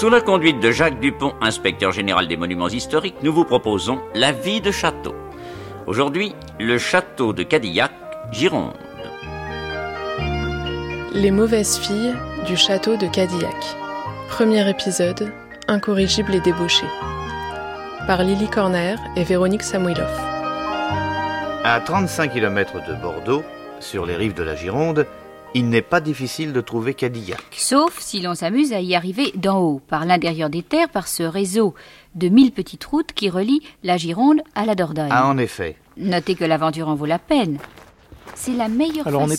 Sous la conduite de Jacques Dupont, inspecteur général des monuments historiques, nous vous proposons la vie de château. Aujourd'hui, le château de Cadillac, Gironde. Les mauvaises filles du château de Cadillac. Premier épisode, incorrigible et débauché. Par Lily Corner et Véronique Samouiloff. À 35 km de Bordeaux, sur les rives de la Gironde, il n'est pas difficile de trouver Cadillac. Sauf si l'on s'amuse à y arriver d'en haut, par l'intérieur des terres, par ce réseau de 1000 petites routes qui relient la Gironde à la Dordogne. Ah, en effet. Notez que l'aventure en vaut la peine. C'est la meilleure façon de goûter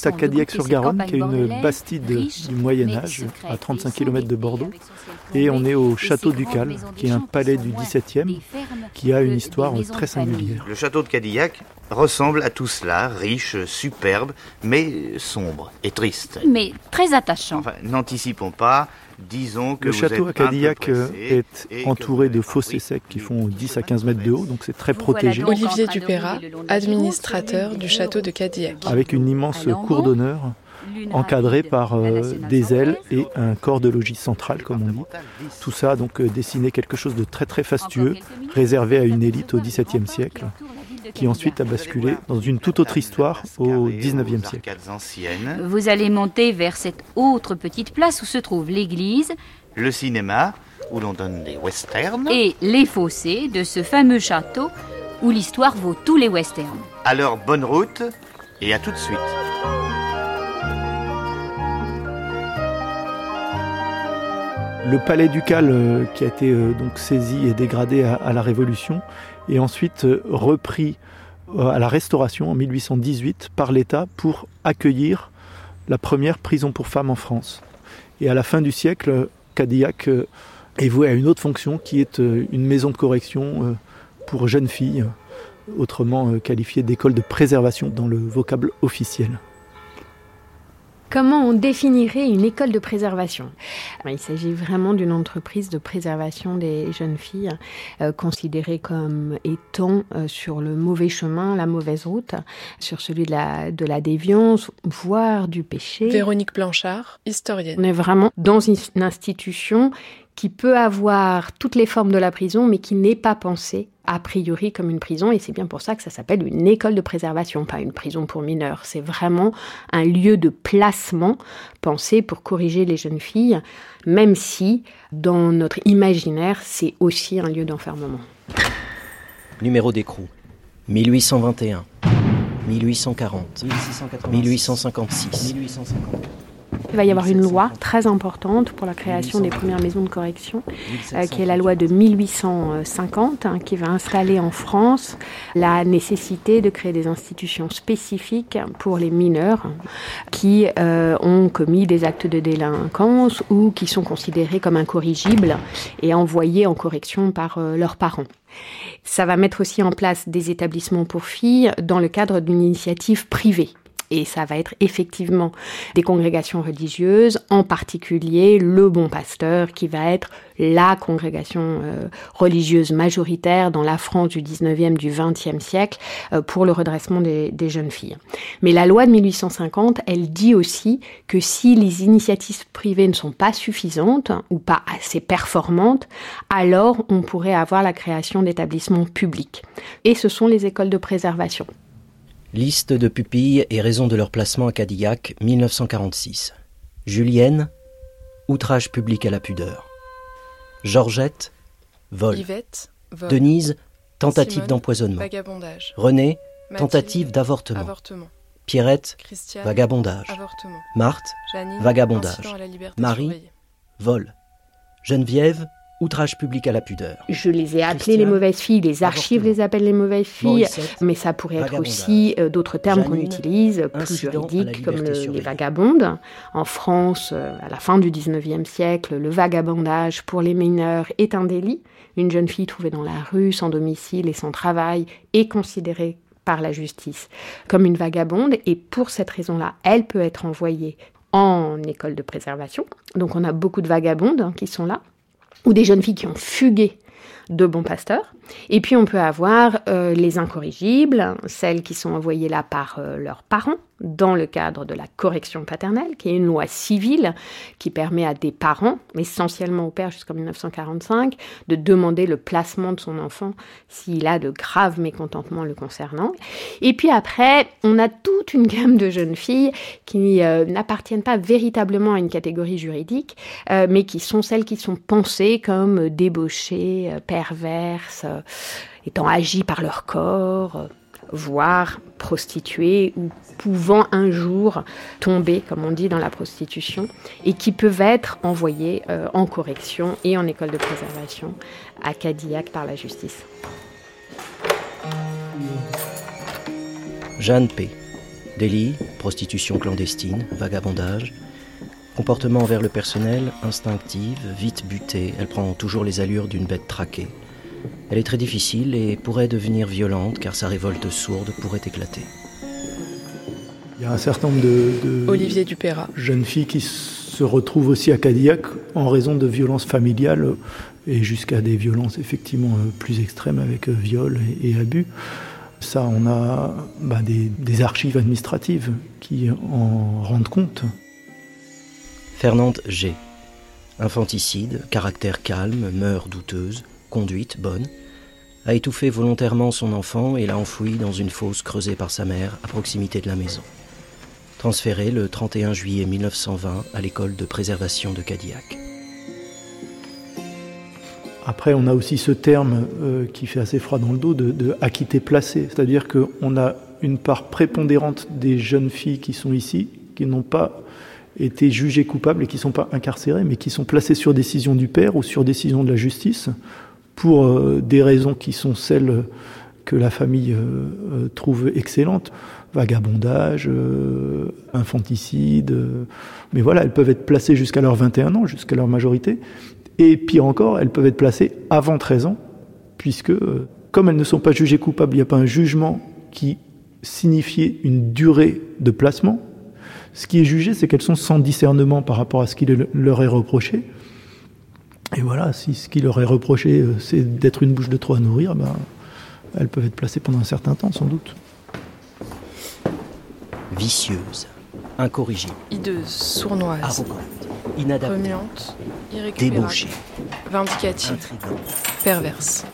cette campagne bordelaise. Alors on est à Cadillac-sur-Garonne, qui est une bastide riche, du Moyen-Âge, à 35 km de Bordeaux. Et on est au château Ducal, qui est un palais du XVIIe, qui a une histoire très singulière. Le château de Cadillac ressemble à tout cela, riche, superbe, mais sombre et triste. Mais très attachant. Enfin, n'anticipons pas, disons que le château à Cadillac est entouré de fossés secs qui font 10 à 15 mètres de haut, donc c'est très protégé. Olivier Du Payrat, administrateur du château de Cadillac. Avec une immense cour d'honneur, encadré par des ailes et un corps de logis central, comme on dit. Tout ça, donc, dessinait quelque chose de très très fastueux, réservé à une élite au XVIIe siècle, qui ensuite a basculé dans une toute autre histoire au XIXe siècle. Vous allez monter vers cette autre petite place où se trouve l'église, le cinéma, où l'on donne des westerns, et les fossés de ce fameux château où l'histoire vaut tous les westerns. Alors, bonne route et à tout de suite. Le palais ducal qui a été donc saisi et dégradé à la Révolution et ensuite repris à la Restauration en 1818 par l'État pour accueillir la première prison pour femmes en France. Et à la fin du siècle, Cadillac est voué à une autre fonction qui est une maison de correction pour jeunes filles, autrement qualifiée d'école de préservation dans le vocable officiel. Comment on définirait une école de préservation ? Il s'agit vraiment d'une entreprise de préservation des jeunes filles, considérée comme étant sur le mauvais chemin, la mauvaise route, sur celui de la déviance, voire du péché. Véronique Blanchard, historienne. On est vraiment dans une institution qui peut avoir toutes les formes de la prison, mais qui n'est pas pensée a priori comme une prison, et c'est bien pour ça que ça s'appelle une école de préservation, pas une prison pour mineurs. C'est vraiment un lieu de placement pensé pour corriger les jeunes filles, même si, dans notre imaginaire, c'est aussi un lieu d'enfermement. Numéro d'écrou, 1821, 1840, 1856, 1850. Il va y avoir une loi très importante pour la création des premières maisons de correction, qui est la loi de 1850, qui va installer en France la nécessité de créer des institutions spécifiques pour les mineurs qui ont commis des actes de délinquance ou qui sont considérés comme incorrigibles et envoyés en correction par leurs parents. Ça va mettre aussi en place des établissements pour filles dans le cadre d'une initiative privée. Et ça va être effectivement des congrégations religieuses, en particulier le Bon Pasteur, qui va être la congrégation religieuse majoritaire dans la France du 19e, du 20e siècle, pour le redressement des jeunes filles. Mais la loi de 1850, elle dit aussi que si les initiatives privées ne sont pas suffisantes ou pas assez performantes, alors on pourrait avoir la création d'établissements publics. Et ce sont les écoles de préservation. Liste de pupilles et raison de leur placement à Cadillac, 1946. Julienne, outrage public à la pudeur. Georgette, vol. Yvette, vol. Denise, tentative Simone, d'empoisonnement. Vagabondage. Renée, Mathilde, tentative d'avortement. Avortement. Pierrette, Christiane, vagabondage. Avortement. Marthe, Janine, vagabondage. Marie, surveillée. Vol. Geneviève, outrage public à la pudeur. Je les ai appelées les mauvaises filles, les archives les appellent les mauvaises filles, mais ça pourrait être aussi d'autres termes Janine, qu'on utilise, plus juridiques, comme les vagabondes. En France, à la fin du 19e siècle, le vagabondage pour les mineurs est un délit. Une jeune fille trouvée dans la rue, sans domicile et sans travail, est considérée par la justice comme une vagabonde, et pour cette raison-là, elle peut être envoyée en école de préservation. Donc on a beaucoup de vagabondes qui sont là, ou des jeunes filles qui ont fugué de Bon Pasteur. Et puis on peut avoir les incorrigibles, celles qui sont envoyées là par leurs parents, dans le cadre de la correction paternelle, qui est une loi civile qui permet à des parents, essentiellement au père jusqu'en 1945, de demander le placement de son enfant s'il a de graves mécontentements le concernant. Et puis après, on a toute une gamme de jeunes filles qui n'appartiennent pas véritablement à une catégorie juridique, mais qui sont celles qui sont pensées comme débauchées, perverses, étant agies par leur corps, voire prostituées ou pouvant un jour tomber, comme on dit, dans la prostitution, et qui peuvent être envoyées en correction et en école de préservation à Cadillac par la justice. Jeanne P. Délit, prostitution clandestine, vagabondage, comportement envers le personnel, instinctive, vite butée, elle prend toujours les allures d'une bête traquée. Elle est très difficile et pourrait devenir violente car sa révolte sourde pourrait éclater. Il y a un certain nombre de Olivier Du Payrat. Jeunes filles qui se retrouvent aussi à Cadillac en raison de violences familiales et jusqu'à des violences effectivement plus extrêmes avec viol et abus. Ça, on a des archives administratives qui en rendent compte. Fernande G. Infanticide, caractère calme, mœurs douteuses. Conduite bonne, a étouffé volontairement son enfant et l'a enfoui dans une fosse creusée par sa mère à proximité de la maison. Transféré le 31 juillet 1920 à l'école de préservation de Cadillac. Après, on a aussi ce terme qui fait assez froid dans le dos de acquitté placé, c'est-à-dire qu'on a une part prépondérante des jeunes filles qui sont ici, qui n'ont pas été jugées coupables et qui ne sont pas incarcérées, mais qui sont placées sur décision du père ou sur décision de la justice, pour des raisons qui sont celles que la famille trouve excellentes, vagabondage, infanticide, mais voilà, elles peuvent être placées jusqu'à leurs 21 ans, jusqu'à leur majorité, et pire encore, elles peuvent être placées avant 13 ans, puisque comme elles ne sont pas jugées coupables, il n'y a pas un jugement qui signifiait une durée de placement, ce qui est jugé, c'est qu'elles sont sans discernement par rapport à ce qui leur est reproché. Et voilà, si ce qui leur est reproché, c'est d'être une bouche de trop à nourrir, elles peuvent être placées pendant un certain temps, sans doute. Vicieuse, incorrigible, hideuse, sournoise, arrogante, inadaptée, remuante, irrécupérable, débauchée, vindicative, perverse.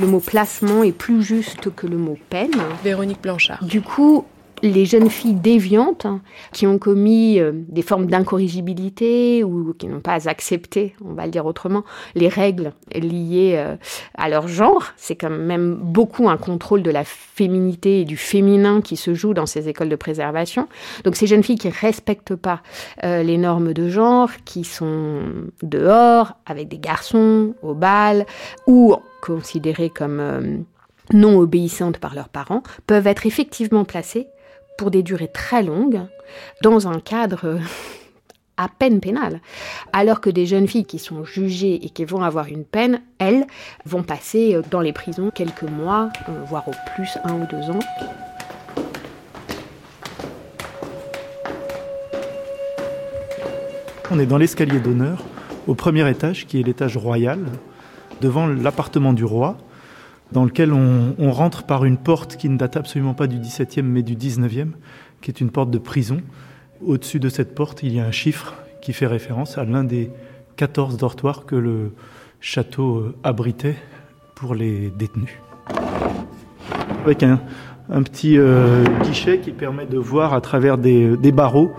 Le mot placement est plus juste que le mot peine. Véronique Blanchard. Du coup, les jeunes filles déviantes qui ont commis des formes d'incorrigibilité ou qui n'ont pas accepté, on va le dire autrement, les règles liées à leur genre, c'est quand même beaucoup un contrôle de la féminité et du féminin qui se joue dans ces écoles de préservation. Donc ces jeunes filles qui ne respectent pas les normes de genre, qui sont dehors, avec des garçons, au bal, ou considérées comme non obéissantes par leurs parents, peuvent être effectivement placées pour des durées très longues, dans un cadre à peine pénal. Alors que des jeunes filles qui sont jugées et qui vont avoir une peine, elles vont passer dans les prisons quelques mois, voire au plus 1 ou 2 ans. On est dans l'escalier d'honneur, au premier étage, qui est l'étage royal, devant l'appartement du roi, dans lequel on rentre par une porte qui ne date absolument pas du XVIIe mais du XIXe, qui est une porte de prison. Au-dessus de cette porte, il y a un chiffre qui fait référence à l'un des 14 dortoirs que le château abritait pour les détenus. Avec un petit guichet qui permet de voir à travers des barreaux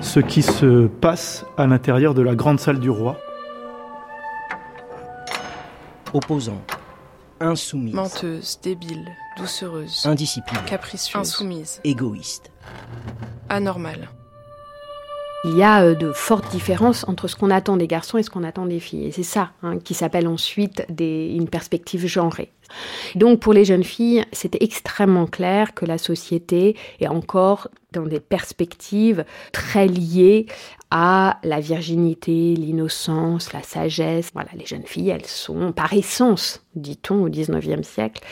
ce qui se passe à l'intérieur de la grande salle du roi. Opposant. Insoumise, menteuse, débile, doucereuse, indisciplinée, capricieuse, insoumise, égoïste, anormale. Il y a de fortes différences entre ce qu'on attend des garçons et ce qu'on attend des filles. Et c'est ça qui s'appelle ensuite une perspective genrée. Donc pour les jeunes filles, c'était extrêmement clair que la société est encore dans des perspectives très liées à la virginité, l'innocence, la sagesse. Voilà, les jeunes filles, elles sont par essence, dit-on au XIXe siècle,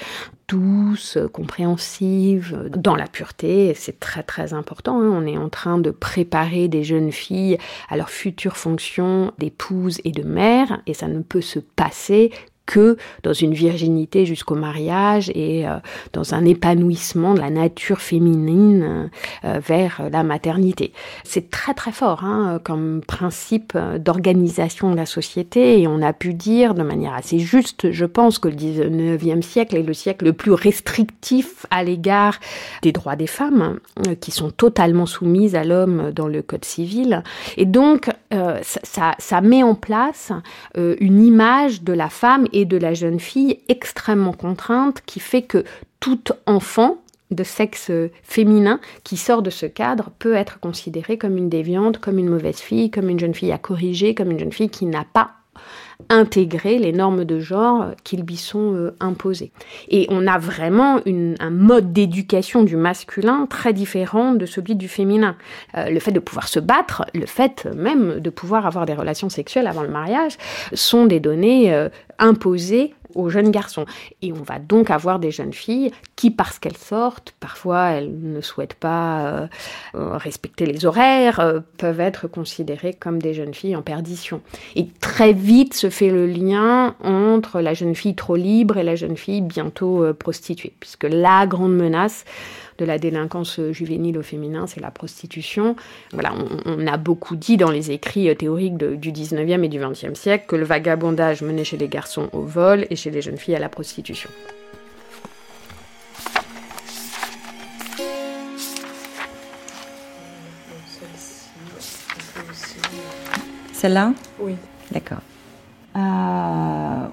douce, compréhensive, dans la pureté. C'est très très important. On est en train de préparer des jeunes filles à leur future fonction d'épouse et de mère, et ça ne peut se passer que dans une virginité jusqu'au mariage et dans un épanouissement de la nature féminine vers la maternité. C'est très très fort comme principe d'organisation de la société, et on a pu dire de manière assez juste, je pense, que le 19e siècle est le siècle le plus restrictif à l'égard des droits des femmes, qui sont totalement soumises à l'homme dans le code civil. Et donc ça met en place une image de la femme et de la jeune fille extrêmement contrainte, qui fait que tout enfant de sexe féminin qui sort de ce cadre peut être considéré comme une déviante, comme une mauvaise fille, comme une jeune fille à corriger, comme une jeune fille qui n'a pas intégré les normes de genre qui lui sont imposées. Et on a vraiment un mode d'éducation du masculin très différent de celui du féminin. Le fait de pouvoir se battre, le fait même de pouvoir avoir des relations sexuelles avant le mariage, sont des données imposées aux jeunes garçons. Et on va donc avoir des jeunes filles qui, parce qu'elles sortent, parfois elles ne souhaitent pas respecter les horaires, peuvent être considérées comme des jeunes filles en perdition. Et très vite se fait le lien entre la jeune fille trop libre et la jeune fille bientôt prostituée, puisque la grande menace de la délinquance juvénile au féminin, c'est la prostitution. Voilà, on a beaucoup dit dans les écrits théoriques du 19e et du 20e siècle que le vagabondage menait chez les garçons au vol et chez les jeunes filles à la prostitution. Celle-là ? Oui. D'accord.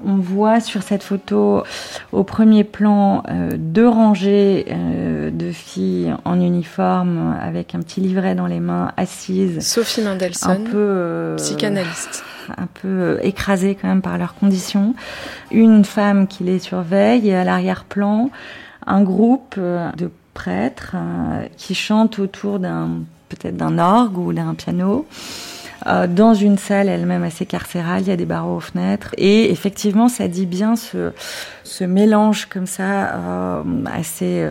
On voit sur cette photo au premier plan deux rangées de filles en uniforme avec un petit livret dans les mains, assises. Sophie Mendelssohn, un peu, psychanalyste. Un peu écrasées quand même par leurs conditions. Une femme qui les surveille, et à l'arrière-plan, un groupe de prêtres qui chantent autour peut-être d'un orgue ou d'un piano. Dans une salle elle-même assez carcérale, il y a des barreaux aux fenêtres. Et effectivement, ça dit bien ce mélange comme ça, assez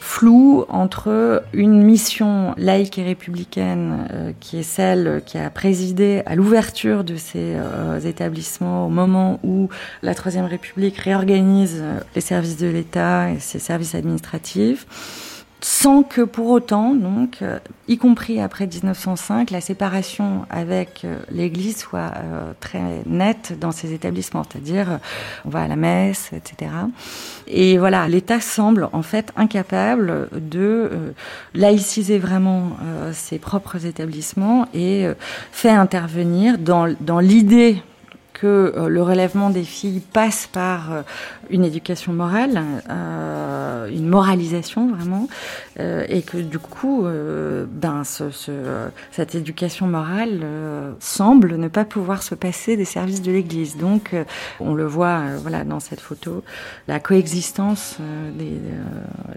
flou, entre une mission laïque et républicaine qui est celle qui a présidé à l'ouverture de ces établissements au moment où la Troisième République réorganise les services de l'État et ses services administratifs. Sans que pour autant, donc, y compris après 1905, la séparation avec l'Église soit très nette dans ces établissements, c'est-à-dire on va à la messe, etc. Et voilà, l'État semble en fait incapable de laïciser vraiment ses propres établissements et fait intervenir dans l'idée que le relèvement des filles passe par une éducation morale, une moralisation vraiment, et que du coup, cette éducation morale semble ne pas pouvoir se passer des services de l'Église. Donc, on le voit dans cette photo, la coexistence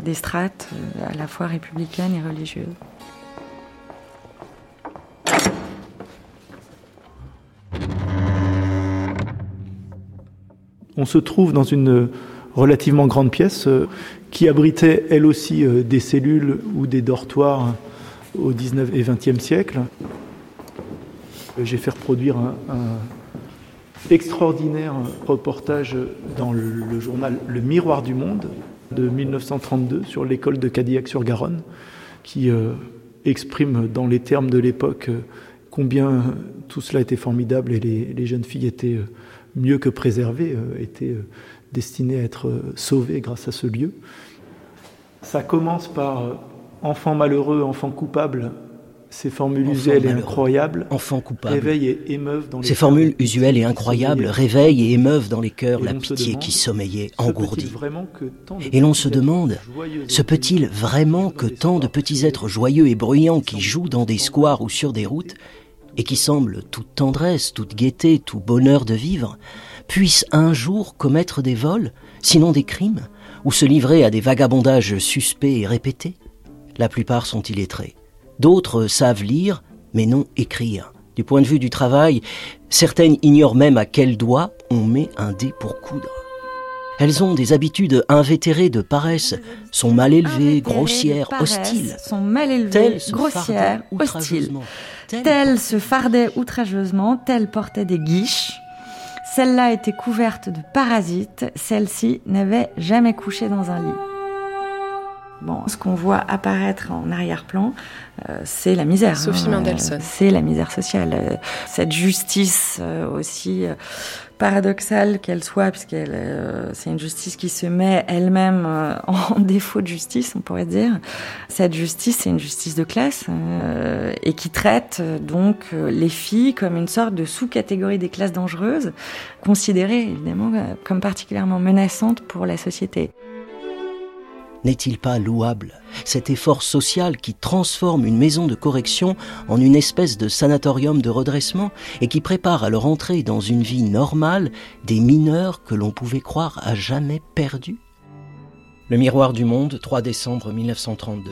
des strates à la fois républicaines et religieuses. On se trouve dans une relativement grande pièce qui abritait, elle aussi, des cellules ou des dortoirs au 19e et 20e siècle. J'ai fait reproduire un extraordinaire reportage dans le journal Le Miroir du Monde de 1932 sur l'école de Cadillac-sur-Garonne, qui exprime dans les termes de l'époque combien tout cela était formidable, et les jeunes filles étaient mieux que préservées, étaient destinées à être sauvées grâce à ce lieu. Ça commence par « enfant malheureux, enfant coupable », ces formules usuelles et incroyables réveillent et émeuvent dans les cœurs. Ces formules usuelles et incroyables réveillent et émeuvent dans les cœurs la pitié qui sommeillait, engourdie. Et l'on se demande, se peut-il vraiment que tant de petits êtres joyeux et bruyants qui jouent dans des squares ou sur des routes, et qui semblent toute tendresse, toute gaieté, tout bonheur de vivre, puissent un jour commettre des vols, sinon des crimes, ou se livrer à des vagabondages suspects et répétés? La plupart sont illettrés. D'autres savent lire, mais non écrire. Du point de vue du travail, certaines ignorent même à quel doigt on met un dé pour coudre. Elles ont des habitudes invétérées de paresse, sont mal élevées, grossières, hostiles. Telle se fardait outrageusement, telle portait des guiches. Celle-là était couverte de parasites, celle-ci n'avait jamais couché dans un lit. Bon, ce qu'on voit apparaître en arrière-plan, c'est la misère. Sophie Mendelssohn. C'est la misère sociale. Cette justice aussi paradoxale qu'elle soit, puisqu'elle, c'est une justice qui se met elle-même en défaut de justice, on pourrait dire. Cette justice, c'est une justice de classe et qui traite donc les filles comme une sorte de sous-catégorie des classes dangereuses, considérées évidemment comme particulièrement menaçantes pour la société. N'est-il pas louable, cet effort social qui transforme une maison de correction en une espèce de sanatorium de redressement et qui prépare à leur entrée dans une vie normale des mineurs que l'on pouvait croire à jamais perdus ? Le Miroir du Monde, 3 décembre 1932.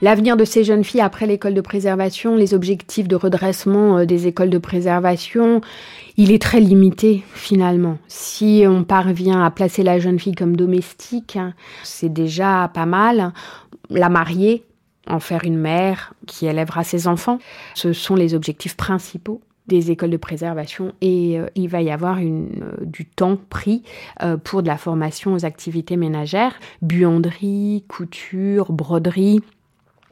L'avenir de ces jeunes filles après l'école de préservation, les objectifs de redressement des écoles de préservation, il est très limité finalement. Si on parvient à placer la jeune fille comme domestique, c'est déjà pas mal. La marier, en faire une mère qui élèvera ses enfants, ce sont les objectifs principaux des écoles de préservation et il va y avoir du temps pris pour de la formation aux activités ménagères, buanderie, couture, broderie,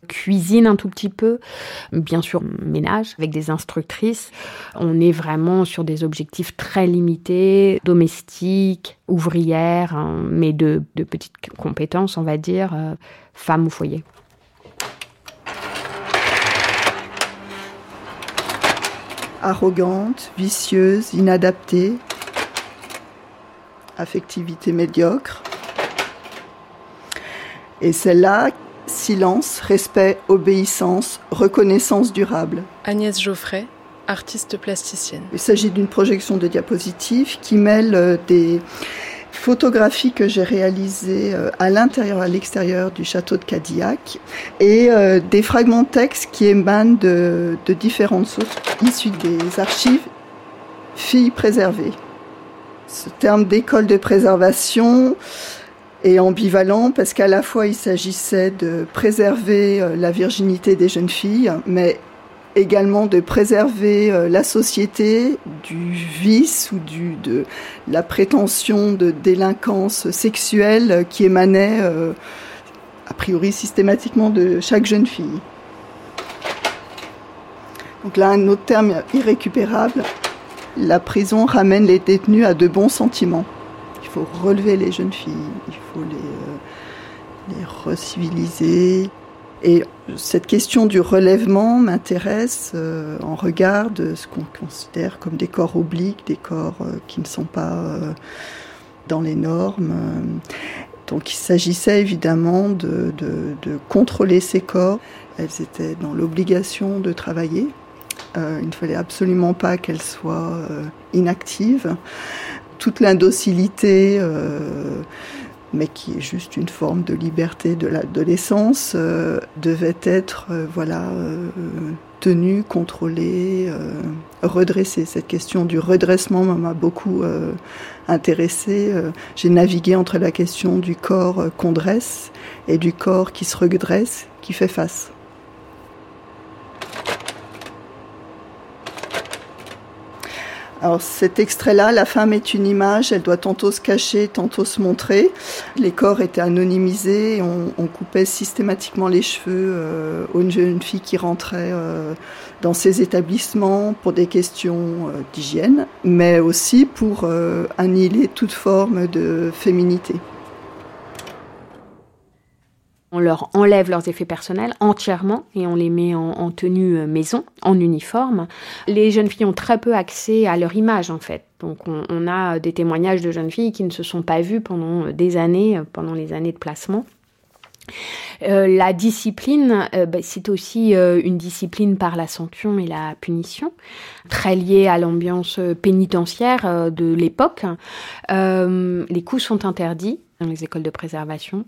cuisine un tout petit peu, bien sûr ménage avec des instructrices. On est vraiment sur des objectifs très limités, domestiques, ouvrières, mais de petites compétences, on va dire, femmes au foyer. Arrogante, vicieuse, inadaptée, affectivité médiocre. Et celle-là, silence, respect, obéissance, reconnaissance durable. Agnès Geoffray, artiste plasticienne. Il s'agit d'une projection de diapositives qui mêle des photographies que j'ai réalisées à l'intérieur et à l'extérieur du château de Cadillac et des fragments de textes qui émanent de différentes sources issues des archives filles préservées. Ce terme d'école de préservation est ambivalent parce qu'à la fois il s'agissait de préserver la virginité des jeunes filles, mais également de préserver la société du vice ou de la prétention de délinquance sexuelle qui émanait a priori systématiquement de chaque jeune fille. Donc là, un autre terme irrécupérable, la prison ramène les détenus à de bons sentiments. Il faut relever les jeunes filles, il faut les reciviliser. Et cette question du relèvement m'intéresse en regard de ce qu'on considère comme des corps obliques, des corps qui ne sont pas dans les normes. Donc il s'agissait évidemment de contrôler ces corps. Elles étaient dans l'obligation de travailler. Il ne fallait absolument pas qu'elles soient inactives. Toute l'indocilité, mais qui est juste une forme de liberté de l'adolescence, devait être tenue, contrôlée, redressée. Cette question du redressement m'a beaucoup intéressée. J'ai navigué entre la question du corps qu'on dresse et du corps qui se redresse, qui fait face. Alors cet extrait-là, la femme est une image, elle doit tantôt se cacher, tantôt se montrer. Les corps étaient anonymisés, on coupait systématiquement les cheveux aux jeunes filles qui rentraient dans ces établissements pour des questions d'hygiène, mais aussi pour annihiler toute forme de féminité. On leur enlève leurs effets personnels entièrement et on les met en tenue maison, en uniforme. Les jeunes filles ont très peu accès à leur image en fait. Donc on a des témoignages de jeunes filles qui ne se sont pas vues pendant des années, pendant les années de placement. La discipline, c'est aussi une discipline par la sanction et la punition, très liée à l'ambiance pénitentiaire de l'époque. Les coups sont interdits, dans les écoles de préservation.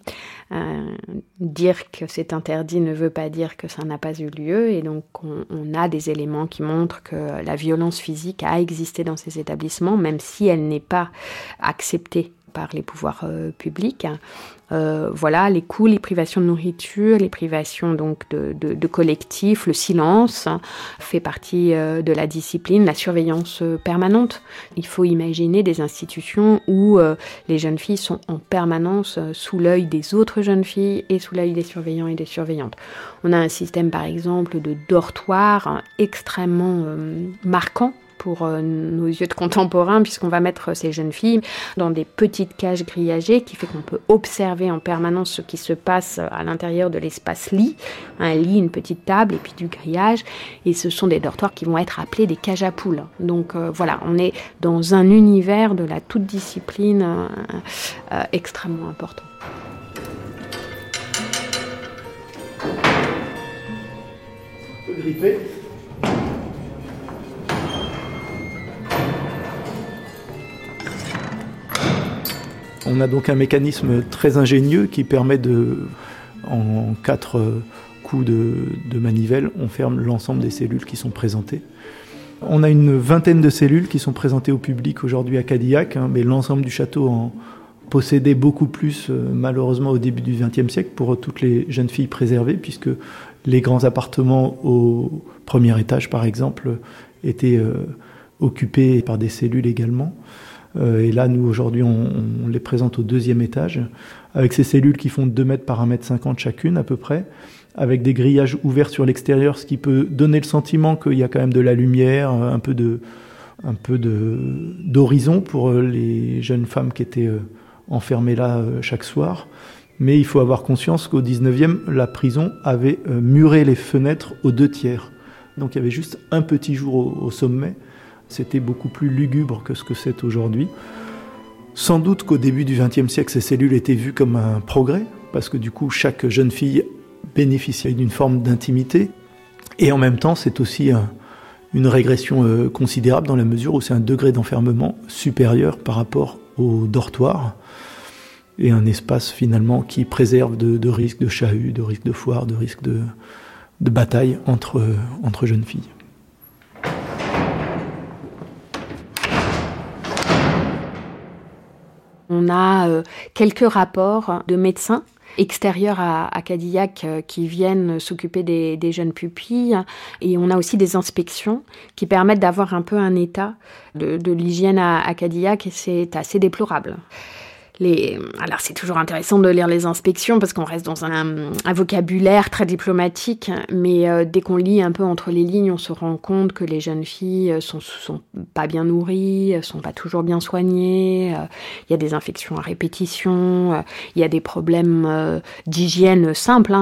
Dire que c'est interdit ne veut pas dire que ça n'a pas eu lieu, et donc on a des éléments qui montrent que la violence physique a existé dans ces établissements, même si elle n'est pas acceptée par les pouvoirs publics. Voilà, les coups, les privations de nourriture, les privations donc de collectifs, le silence fait partie de la discipline, la surveillance permanente. Il faut imaginer des institutions où les jeunes filles sont en permanence sous l'œil des autres jeunes filles et sous l'œil des surveillants et des surveillantes. On a un système par exemple de dortoir extrêmement marquant pour nos yeux de contemporains, puisqu'on va mettre ces jeunes filles dans des petites cages grillagées, qui fait qu'on peut observer en permanence ce qui se passe à l'intérieur de l'espace lit, un lit, une petite table et puis du grillage, et ce sont des dortoirs qui vont être appelés des cages à poules. Donc voilà, on est dans un univers de la toute discipline extrêmement important. On peut gripper. On a donc un mécanisme très ingénieux qui permet en 4 coups de manivelle, on ferme l'ensemble des cellules qui sont présentées. On a une vingtaine de cellules qui sont présentées au public aujourd'hui à Cadillac, mais l'ensemble du château en possédait beaucoup plus, malheureusement, au début du XXe siècle, pour toutes les jeunes filles préservées, puisque les grands appartements au premier étage, par exemple, étaient occupés par des cellules également. Et là, nous, aujourd'hui, on les présente au 2e étage, avec ces cellules qui font 2 mètres par 1 mètre 50 chacune, à peu près, avec des grillages ouverts sur l'extérieur, ce qui peut donner le sentiment qu'il y a quand même de la lumière, un peu de d'horizon pour les jeunes femmes qui étaient enfermées là chaque soir. Mais il faut avoir conscience qu'au 19e, la prison avait muré les fenêtres aux 2 tiers. Donc il y avait juste un petit jour au sommet. C'était beaucoup plus lugubre que ce que c'est aujourd'hui. Sans doute qu'au début du XXe siècle, ces cellules étaient vues comme un progrès, parce que du coup, chaque jeune fille bénéficiait d'une forme d'intimité. Et en même temps, c'est aussi une régression considérable dans la mesure où c'est un degré d'enfermement supérieur par rapport au dortoir, et un espace finalement qui préserve de risques de chahut, de risques de foire, de risques de bataille entre jeunes filles. On a quelques rapports de médecins extérieurs à Cadillac qui viennent s'occuper des jeunes pupilles, et on a aussi des inspections qui permettent d'avoir un peu un état de l'hygiène à Cadillac, et c'est assez déplorable. Alors c'est toujours intéressant de lire les inspections parce qu'on reste dans un vocabulaire très diplomatique, mais dès qu'on lit un peu entre les lignes, on se rend compte que les jeunes filles sont pas bien nourries, sont pas toujours bien soignées, il y a des infections à répétition, il y a des problèmes d'hygiène simples,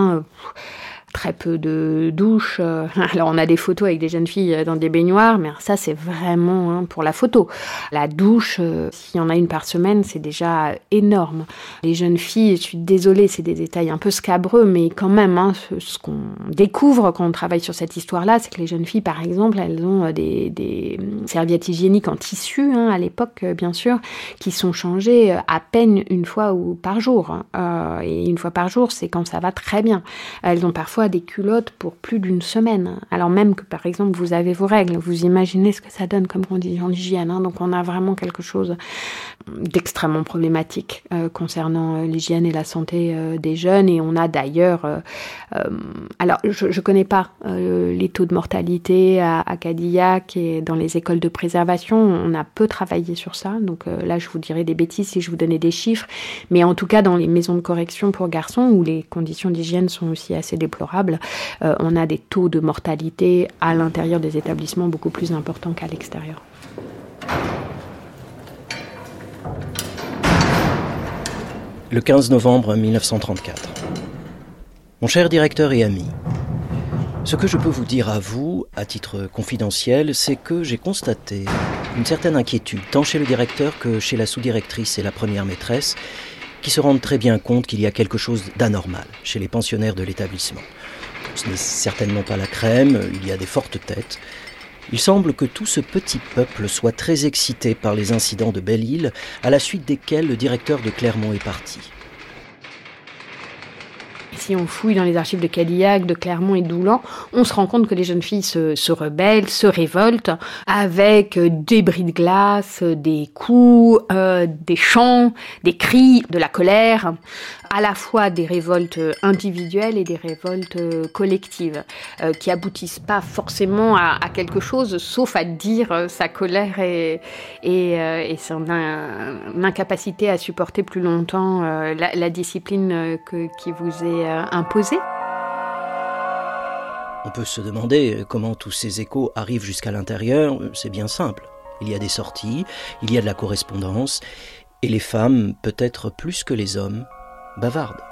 très peu de douches. Alors on a des photos avec des jeunes filles dans des baignoires, mais ça c'est vraiment pour la photo. La douche, s'il y en a une par semaine, c'est déjà énorme. Les jeunes filles, je suis désolée, c'est des détails un peu scabreux, mais quand même, ce qu'on découvre quand on travaille sur cette histoire-là, c'est que les jeunes filles, par exemple, elles ont des serviettes hygiéniques en tissu, à l'époque bien sûr, qui sont changées à peine une fois par jour. Et une fois par jour, c'est quand ça va très bien. Elles ont parfois des culottes pour plus d'une semaine, alors même que par exemple vous avez vos règles, vous imaginez ce que ça donne comme condition d'hygiène, donc on a vraiment quelque chose d'extrêmement problématique concernant l'hygiène et la santé des jeunes. Et on a d'ailleurs alors je connais pas les taux de mortalité à Cadillac et dans les écoles de préservation, on a peu travaillé sur ça, donc là je vous dirais des bêtises si je vous donnais des chiffres, mais en tout cas dans les maisons de correction pour garçons où les conditions d'hygiène sont aussi assez déplorables, on a des taux de mortalité à l'intérieur des établissements beaucoup plus importants qu'à l'extérieur. Le 15 novembre 1934. Mon cher directeur et ami, ce que je peux vous dire à vous, à titre confidentiel, c'est que j'ai constaté une certaine inquiétude, tant chez le directeur que chez la sous-directrice et la première maîtresse, qui se rendent très bien compte qu'il y a quelque chose d'anormal chez les pensionnaires de l'établissement. Ce n'est certainement pas la crème, il y a des fortes têtes, Il semble que tout ce petit peuple soit très excité par les incidents de Belle-Île, à la suite desquels le directeur de Clermont est parti. Si on fouille dans les archives de Cadillac, de Clermont et d'Oulan, on se rend compte que les jeunes filles se rebellent, se révoltent avec des bris de glace, des coups, des chants, des cris, de la colère, à la fois des révoltes individuelles et des révoltes collectives qui aboutissent pas forcément à quelque chose, sauf à dire sa colère et son incapacité à supporter plus longtemps la discipline qui vous est imposé. On peut se demander comment tous ces échos arrivent jusqu'à l'intérieur. C'est bien simple. Il y a des sorties, il y a de la correspondance, et les femmes, peut-être plus que les hommes, bavardent.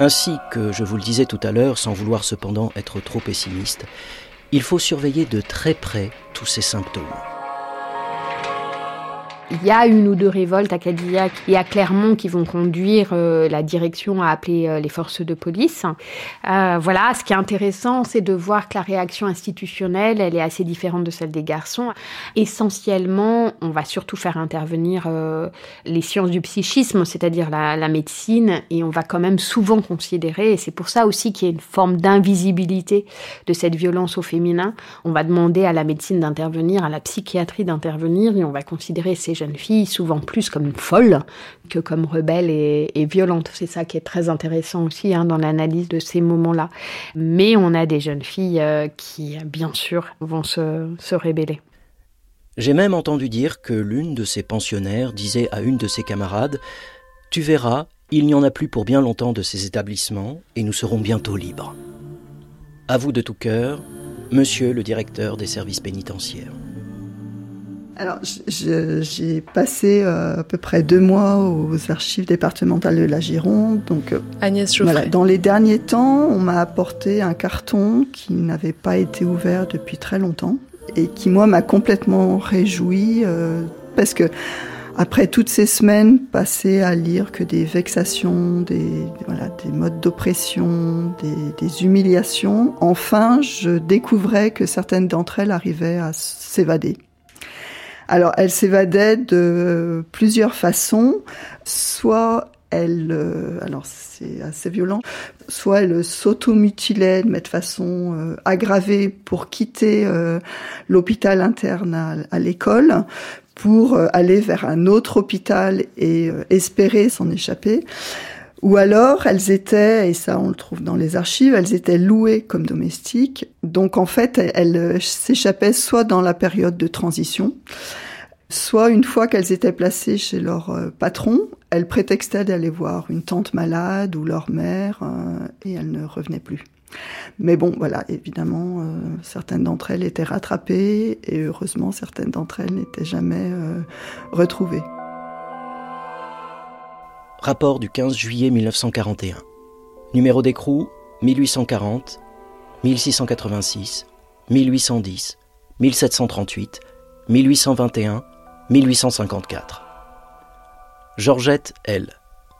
Ainsi que, je vous le disais tout à l'heure, sans vouloir cependant être trop pessimiste, il faut surveiller de très près tous ces symptômes. Il y a une ou deux révoltes à Cadillac et à Clermont qui vont conduire la direction à appeler les forces de police. Voilà, ce qui est intéressant, c'est de voir que la réaction institutionnelle, elle est assez différente de celle des garçons. Essentiellement, on va surtout faire intervenir les sciences du psychisme, c'est-à-dire la médecine, et on va quand même souvent considérer, et c'est pour ça aussi qu'il y a une forme d'invisibilité de cette violence au féminin. On va demander à la médecine d'intervenir, à la psychiatrie d'intervenir, et on va considérer ces jeunes filles souvent plus comme folles que comme rebelles et violentes. C'est ça qui est très intéressant aussi dans l'analyse de ces moments-là. Mais on a des jeunes filles qui, bien sûr, vont se rébeller. J'ai même entendu dire que l'une de ses pensionnaires disait à une de ses camarades « Tu verras, il n'y en a plus pour bien longtemps de ces établissements et nous serons bientôt libres. » À vous de tout cœur, Monsieur le directeur des services pénitentiaires. Alors, j'ai passé à peu près 2 mois aux archives départementales de la Gironde. Donc, Agnès Geoffray. Voilà, dans les derniers temps, on m'a apporté un carton qui n'avait pas été ouvert depuis très longtemps et qui, moi, m'a complètement réjouie parce que, après toutes ces semaines passées à lire que des vexations, des modes d'oppression, des humiliations, enfin, je découvrais que certaines d'entre elles arrivaient à s'évader. Alors, elle s'évadait de plusieurs façons. Soit alors c'est assez violent, soit elle s'automutilait, mais de façon aggravée pour quitter l'hôpital interne à l'école, pour aller vers un autre hôpital et espérer s'en échapper. Ou alors, elles étaient, et ça on le trouve dans les archives, elles étaient louées comme domestiques. Donc en fait, elles s'échappaient soit dans la période de transition, soit une fois qu'elles étaient placées chez leur patron, elles prétextaient d'aller voir une tante malade ou leur mère, et elles ne revenaient plus. Mais bon, voilà, évidemment, certaines d'entre elles étaient rattrapées, et heureusement, certaines d'entre elles n'étaient jamais retrouvées. Rapport du 15 juillet 1941. Numéro d'écrou 1840, 1686, 1810, 1738, 1821, 1854. Georgette L,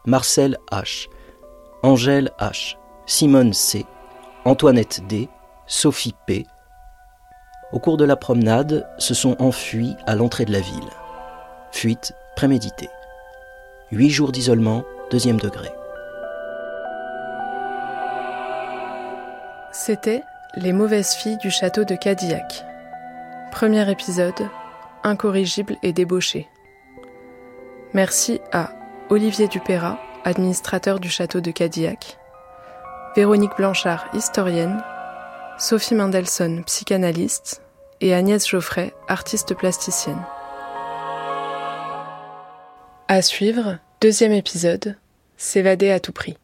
Marcel H, Angèle H, Simone C, Antoinette D, Sophie P. Au cours de la promenade, se sont enfuis à l'entrée de la ville. Fuite préméditée. 8 jours d'isolement, 2e degré. C'était Les mauvaises filles du château de Cadillac. 1er épisode, incorrigibles et débauchés. Merci à Olivier Du Payrat, administrateur du château de Cadillac, Véronique Blanchard, historienne, Sophie Mendelssohn, psychanalyste, et Agnès Geoffray, artiste plasticienne. À suivre, 2e épisode, s'évader à tout prix.